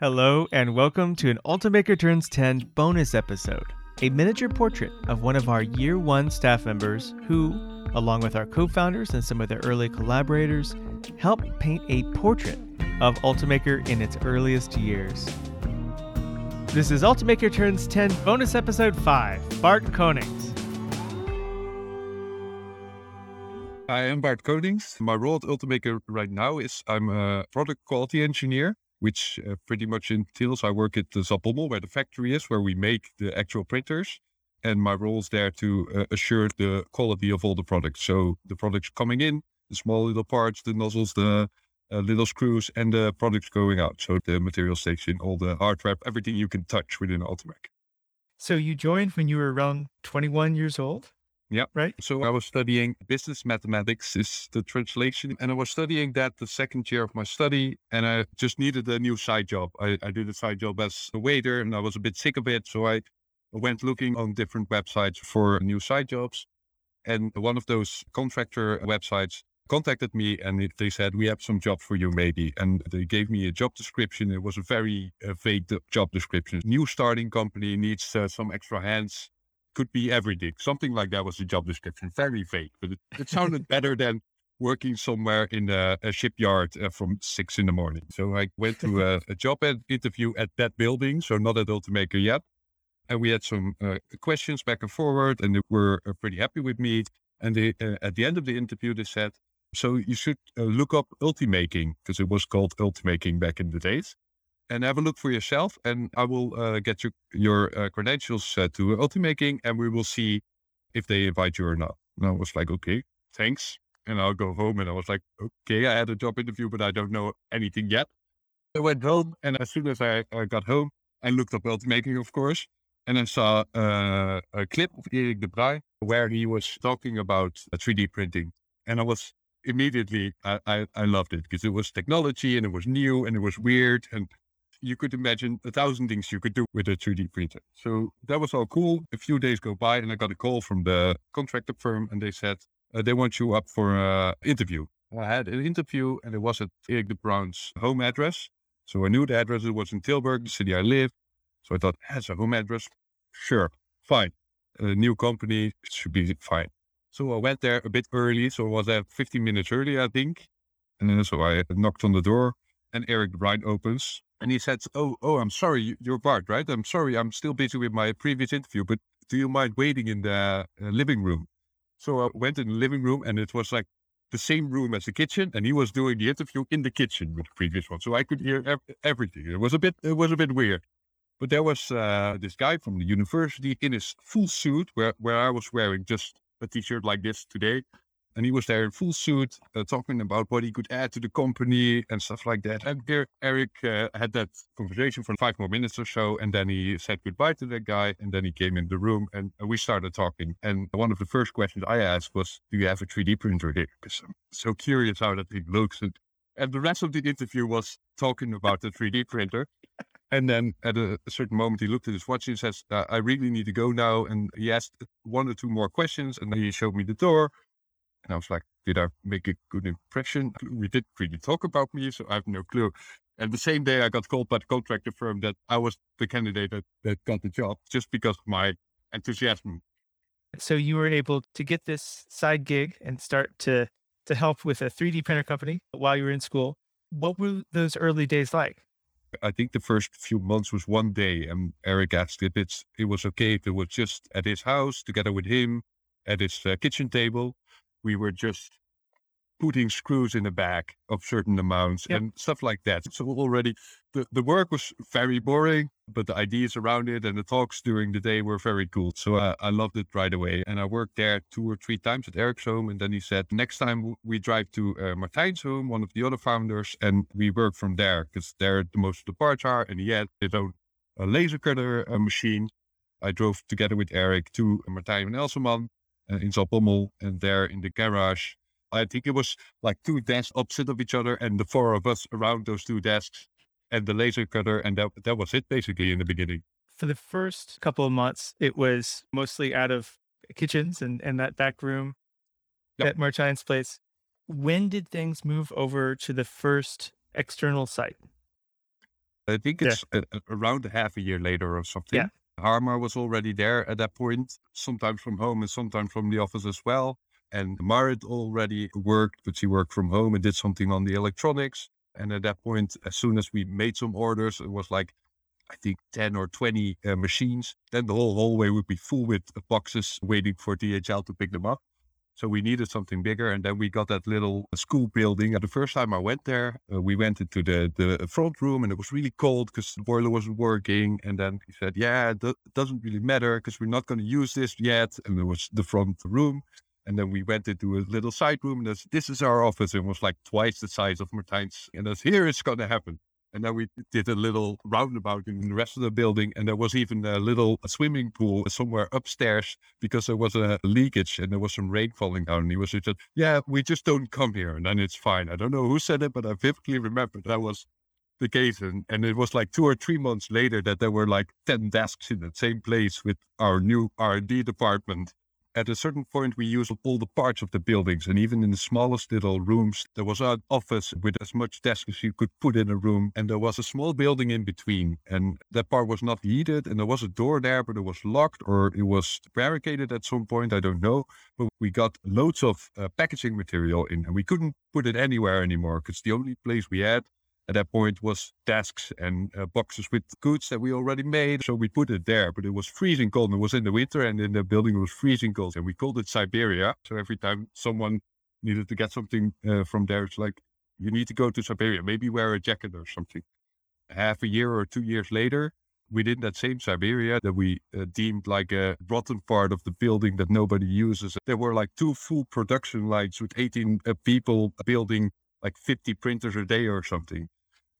Hello, and welcome to an Ultimaker Turns 10 bonus episode, a miniature portrait of one of our Year 1 staff members who, along with our co-founders and some of their early collaborators, helped paint a portrait of Ultimaker in its earliest years. This is Ultimaker Turns 10 bonus episode 5, Bart Konings. I am Bart Konings. My role at Ultimaker right now is I'm a product quality engineer, which pretty much entails I work at the Zaltbommel, where the factory is, where we make the actual printers. And my role is there to assure the quality of all the products. So the products coming in, the small little parts, the nozzles, the little screws, and the products going out. So the material station, all the hardware, everything you can touch within Ultimaker. So you joined when you were around 21 years old? Yeah. Right. So I was studying business mathematics, is the translation. And I was studying that the second year of my study, and I just needed a new side job. I did a side job as a waiter, and I was a bit sick of it. So I went looking on different websites for new side jobs. And one of those contractor websites contacted me, and they said, we have some job for you, maybe. And they gave me a job description. It was a very vague job description. New starting company needs some extra hands. Could be everything. Something like that was the job description. Very vague, but it sounded better than working somewhere in a shipyard from 6 a.m. So I went to a job interview at that building, so not at Ultimaker yet. And we had some questions back and forward, and they were pretty happy with me. And they, at the end of the interview, they said, so you should look up Ultimaking, because it was called Ultimaking back in the days. And have a look for yourself, and I will get your credentials to Ultimaking, and we will see if they invite you or not. And I was like, okay, thanks. And I'll go home. And I was like, okay, I had a job interview, but I don't know anything yet. I went home, and as soon as I got home, I looked up Ultimaking, of course. And I saw a clip of Erik de Bruijn, where he was talking about 3D printing. And I was immediately, I loved it, because it was technology, and it was new, and it was weird, and you could imagine 1,000 things you could do with a 3D printer. So that was all cool. A few days go by, and I got a call from the contractor firm, and they said, they want you up for an interview. I had an interview, and it was at Erik de Bruijn's home address. So I knew the address. It was in Tilburg, the city I live. So I thought, that's a home address. Sure, fine. A new company should be fine. So I went there a bit early. So I was there 15 minutes early, I think. And then so I knocked on the door, and Erik de Bruijn opens. And he said, oh, I'm sorry, you're Bart, right? I'm sorry, I'm still busy with my previous interview, but do you mind waiting in the living room? So I went in the living room, and it was like the same room as the kitchen, and he was doing the interview in the kitchen with the previous one. So I could hear everything. It was a bit weird. But there was this guy from the university in his full suit, where I was wearing just a t-shirt like this today. And he was there in full suit, talking about what he could add to the company and stuff like that. And there, Erik had that conversation for 5 more minutes or so. And then he said goodbye to that guy. And then he came in the room, and we started talking. And one of the first questions I asked was, do you have a 3D printer here? Because I'm so curious how that thing looks. And the rest of the interview was talking about the 3D printer. And then at a certain moment, he looked at his watch and says, I really need to go now. And he asked 1 or 2 more questions. And then he showed me the door. And I was like, did I make a good impression? We didn't really talk about me, so I have no clue. And the same day I got called by the contractor firm that I was the candidate that got the job, just because of my enthusiasm. So you were able to get this side gig and start to help with a 3D printer company while you were in school. What were those early days like? I think the first few months was 1 day, and Erik asked if it was okay if it was just at his house, together with him, at his kitchen table. We were just putting screws in a bag of certain amounts and stuff like that. So already the work was very boring, but the ideas around it and the talks during the day were very cool. So I loved it right away. And I worked there 2 or 3 times at Erik's home. And then he said, next time we drive to Martijn's home, one of the other founders, and we work from there, because there the most of the parts are, and he had his own laser cutter machine. I drove together with Erik to Martijn and Elsemann. In Zaltbommel, and there in the garage, I think it was like 2 desks opposite of each other, and the 4 of us around those 2 desks and the laser cutter. And that was it basically in the beginning. For the first couple of months, it was mostly out of kitchens and that back room at Martijn's place. When did things move over to the first external site? I think it's around half a year later or something. Yeah. Harma was already there at that point, sometimes from home and sometimes from the office as well. And Marit already worked, but she worked from home and did something on the electronics. And at that point, as soon as we made some orders, it was like, I think 10 or 20 machines. Then the whole hallway would be full with boxes waiting for DHL to pick them up. So we needed something bigger. And then we got that little school building. The first time I went there, we went into the front room and it was really cold because the boiler wasn't working. And then he said, it doesn't really matter because we're not going to use this yet. And it was the front room. And then we went into a little side room. And this is our office. It was like twice the size of Martijn's. And that's here it's going to happen. And then we did a little roundabout in the rest of the building. And there was even a little swimming pool somewhere upstairs because there was a leakage and there was some rain falling down. And he was just, we just don't come here. And then it's fine. I don't know who said it, but I vividly remember that was the case. And it was like 2 or 3 months later that there were like 10 desks in that same place with our new R&D department. At a certain point, we used all the parts of the buildings. And even in the smallest little rooms, there was an office with as much desk as you could put in a room. And there was a small building in between. And that part was not heated. And there was a door there, but it was locked or it was barricaded at some point. I don't know. But we got loads of packaging material in. And we couldn't put it anywhere anymore because the only place we had at that point was desks and boxes with goods that we already made. So we put it there, but it was freezing cold. It was in the winter and in the building it was freezing cold. And we called it Siberia. So every time someone needed to get something from there, it's like, you need to go to Siberia, maybe wear a jacket or something. Half a year or 2 years later, within that same Siberia that we deemed like a rotten part of the building that nobody uses, there were like 2 full production lines with 18 people building like 50 printers a day or something.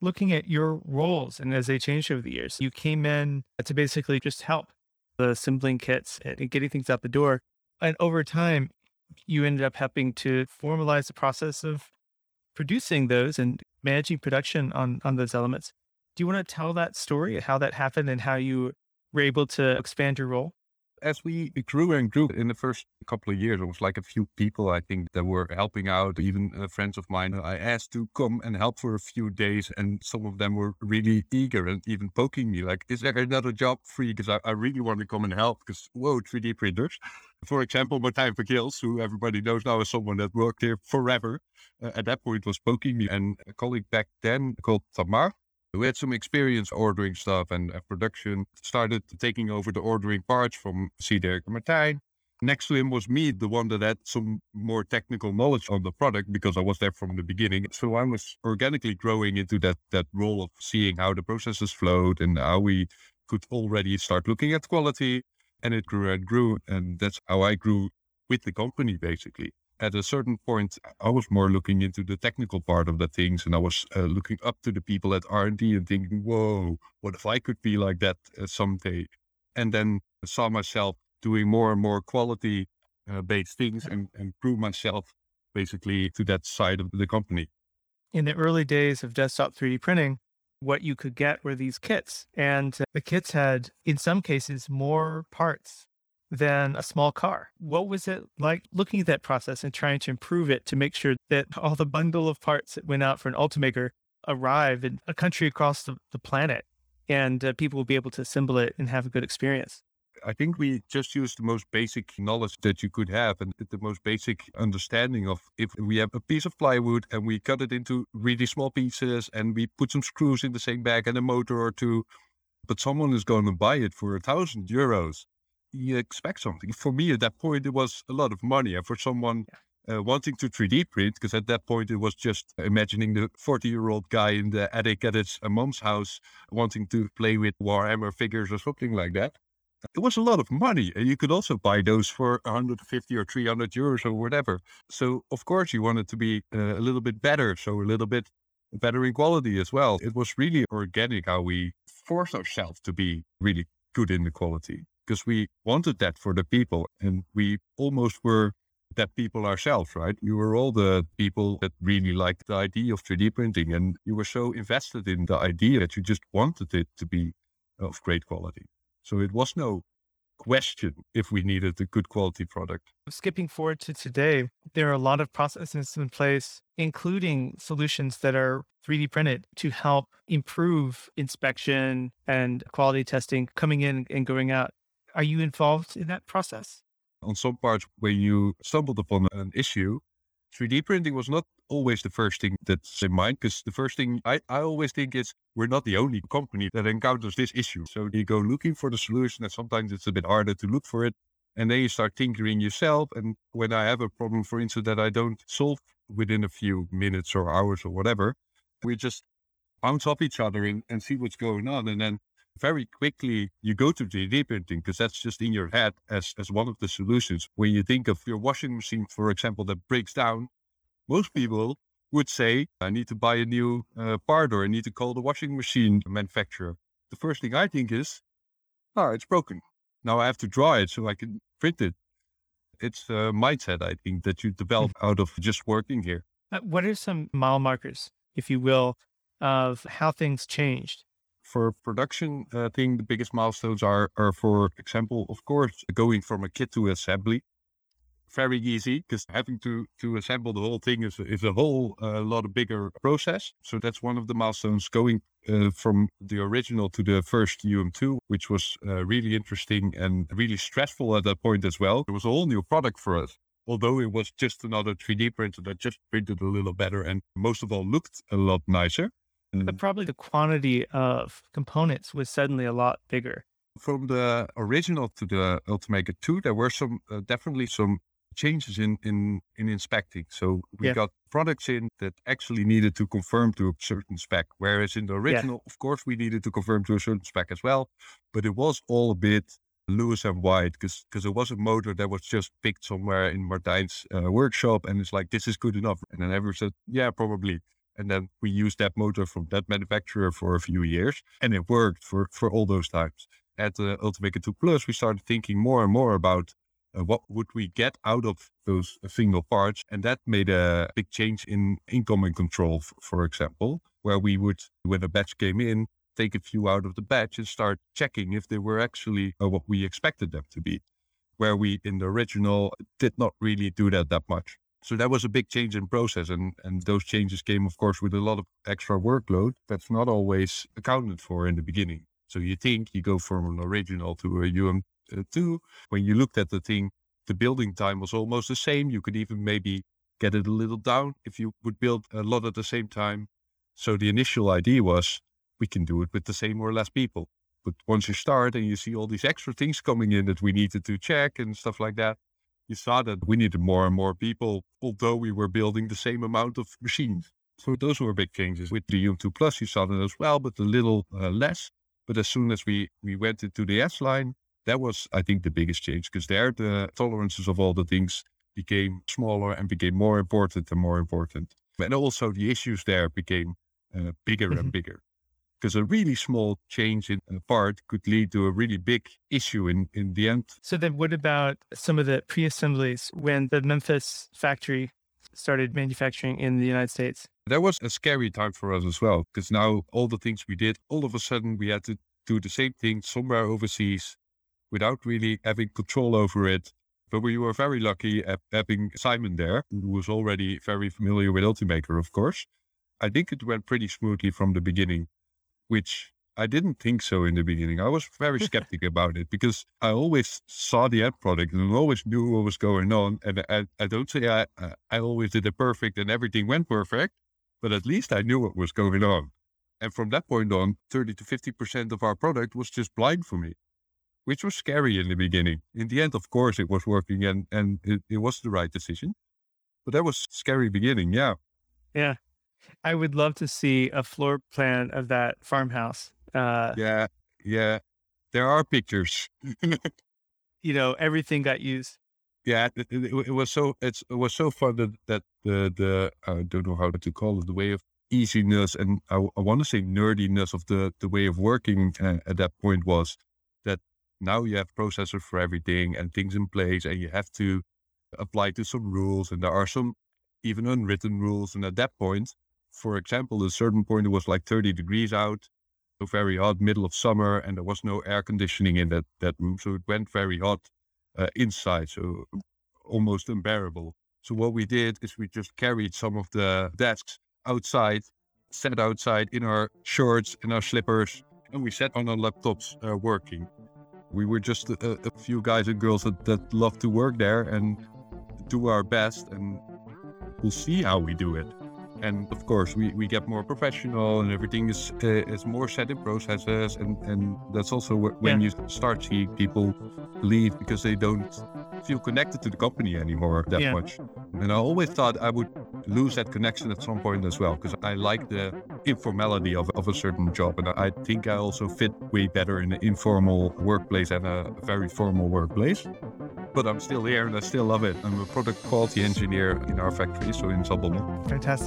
Looking at your roles and as they changed over the years, you came in to basically just help the assembling kits and getting things out the door. And over time, you ended up helping to formalize the process of producing those and managing production on those elements. Do you want to tell that story, how that happened and how you were able to expand your role? As we grew and grew in the first couple of years, it was like a few people, I think, that were helping out, even friends of mine I asked to come and help for a few days. And some of them were really eager and even poking me like, is there another job free? Because I really want to come and help because, 3D printers. For example, Martijn van Gils, who everybody knows now as someone that worked here forever, at that point was poking me. And a colleague back then called Tamar, we had some experience ordering stuff and production, started taking over the ordering parts from Cedric and Martijn. Next to him was me, the one that had some more technical knowledge on the product because I was there from the beginning. So I was organically growing into that role of seeing how the processes flowed and how we could already start looking at quality. And it grew and grew. And that's how I grew with the company, basically. At a certain point, I was more looking into the technical part of the things, and I was looking up to the people at R&D and thinking, whoa, what if I could be like that someday? And then I saw myself doing more and more quality-based things and grew myself basically to that side of the company. In the early days of desktop 3D printing, what you could get were these kits, and the kits had, in some cases, more parts than a small car. What was it like looking at that process and trying to improve it to make sure that all the bundle of parts that went out for an Ultimaker arrive in a country across the planet and people will be able to assemble it and have a good experience? I think we just used the most basic knowledge that you could have and the most basic understanding of if we have a piece of plywood and we cut it into really small pieces and we put some screws in the same bag and a motor or two, but someone is going to buy it for €1,000. You expect something. For me at that point, it was a lot of money. And for someone wanting to 3D print, because at that point it was just imagining the 40-year-old guy in the attic at his mom's house wanting to play with Warhammer figures or something like that. It was a lot of money. And you could also buy those for 150 or 300 euros or whatever. So of course you wanted to be a little bit better. So a little bit better in quality as well. It was really organic how we forced ourselves to be really good in the quality, because we wanted that for the people and we almost were that people ourselves, right? We were all the people that really liked the idea of 3D printing and you were so invested in the idea that you just wanted it to be of great quality. So it was no question if we needed a good quality product. Skipping forward to today, there are a lot of processes in place, including solutions that are 3D printed to help improve inspection and quality testing coming in and going out. Are you involved in that process? On some parts where you stumbled upon an issue, 3D printing was not always the first thing that's in mind, because the first thing I always think is we're not the only company that encounters this issue. So you go looking for the solution, and sometimes it's a bit harder to look for it. And then you start tinkering yourself. And when I have a problem, for instance, that I don't solve within a few minutes or hours or whatever, we just bounce off each other and see what's going on. And then very quickly you go to 3D printing, because that's just in your head as one of the solutions. When you think of your washing machine, for example, that breaks down, most people would say, I need to buy a new part, or I need to call the washing machine manufacturer. The first thing I think is, it's broken. Now I have to draw it so I can print it. It's a mindset, I think, that you develop out of just working here. What are some mile markers, if you will, of how things changed? For production, I think the biggest milestones are, for example, of course, going from a kit to assembly. Very easy, because having to assemble the whole thing is a whole lot of bigger process. So that's one of the milestones, going from the original to the first UM2, which was really interesting and really stressful at that point as well. It was a whole new product for us, although it was just another 3D printer that just printed a little better and most of all looked a lot nicer. But probably the quantity of components was suddenly a lot bigger. From the original to the Ultimaker 2, there were some definitely some changes in inspecting. So we got products in that actually needed to conform to a certain spec, whereas in the original, of course, we needed to conform to a certain spec as well, but it was all a bit loose and wide, because it was a motor that was just picked somewhere in Martijn's workshop, and it's like, this is good enough. And then everyone said, yeah, probably. And then we used that motor from that manufacturer for a few years, and it worked for all those times. At the Ultimaker 2 Plus, we started thinking more and more about what would we get out of those single parts? And that made a big change in incoming control, for example, where we would, when a batch came in, take a few out of the batch and start checking if they were actually what we expected them to be, where we in the original did not really do that much. So that was a big change in process. And those changes came, of course, with a lot of extra workload that's not always accounted for in the beginning. So you think you go from an original to a UM2. When you looked at the thing, the building time was almost the same. You could even maybe get it a little down if you would build a lot at the same time. So the initial idea was, we can do it with the same or less people. But once you start and you see all these extra things coming in that we needed to check and stuff like that, you saw that we needed more and more people, although we were building the same amount of machines. So those were big changes. With the UM2 Plus, you saw that as well, but a little less. But as soon as we went into the S line, that was, I think, the biggest change, because there the tolerances of all the things became smaller and became more important and more important. And also the issues there became bigger and bigger, because a really small change in a part could lead to a really big issue in the end. So then what about some of the pre-assemblies when the Memphis factory started manufacturing in the United States? That was a scary time for us as well, because now all the things we did, all of a sudden we had to do the same thing somewhere overseas without really having control over it. But we were very lucky having Simon there, who was already very familiar with Ultimaker, of course. I think it went pretty smoothly from the beginning, which I didn't think so in the beginning. I was very skeptic about it, because I always saw the end product and always knew what was going on. And I don't say I always did it perfect and everything went perfect, but at least I knew what was going on. And from that point on, 30 to 50% of our product was just blind for me, which was scary in the beginning. In the end, of course, it was working and it was the right decision, but that was a scary beginning. Yeah. Yeah. I would love to see a floor plan of that farmhouse. Yeah. There are pictures. You know, everything got used. Yeah, it was so fun that the I don't know how to call it, the way of easiness and I want to say nerdiness of the way of working at that point was that now you have processors for everything and things in place, and you have to apply to some rules, and there are some even unwritten rules. And at that point, for example, a certain point it was like 30 degrees out. very hot, middle of summer, and there was no air conditioning in that room. So it went very hot inside, so almost unbearable. So what we did is we just carried some of the desks outside, sat outside in our shorts and our slippers, and we sat on our laptops working. We were just a few guys and girls that loved to work there and do our best, and we'll see how we do it. And of course, we get more professional, and everything is more set in processes. And that's also when you start seeing people leave because they don't feel connected to the company anymore that much. And I always thought I would lose that connection at some point as well, because I like the informality of a certain job. And I think I also fit way better in an informal workplace than a very formal workplace. But I'm still here and I still love it. I'm a product quality engineer in our factory, so in Zaltbommel. Fantastic.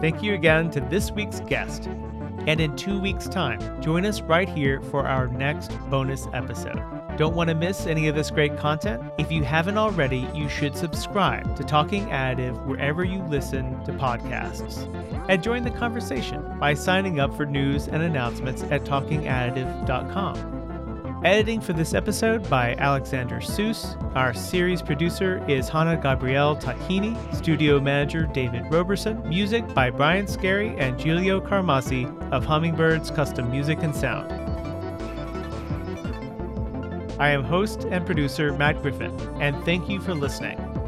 Thank you again to this week's guest. And in 2 weeks' time, join us right here for our next bonus episode. Don't want to miss any of this great content? If you haven't already, you should subscribe to Talking Additive wherever you listen to podcasts. And join the conversation by signing up for news and announcements at talkingadditive.com. Editing for this episode by Alexander Seuss. Our series producer is Hannah Gabrielle Tahini. Studio manager David Roberson. Music by Brian Scarry and Giulio Carmasi of Hummingbirds Custom Music and Sound. I am host and producer Matt Griffin, and thank you for listening.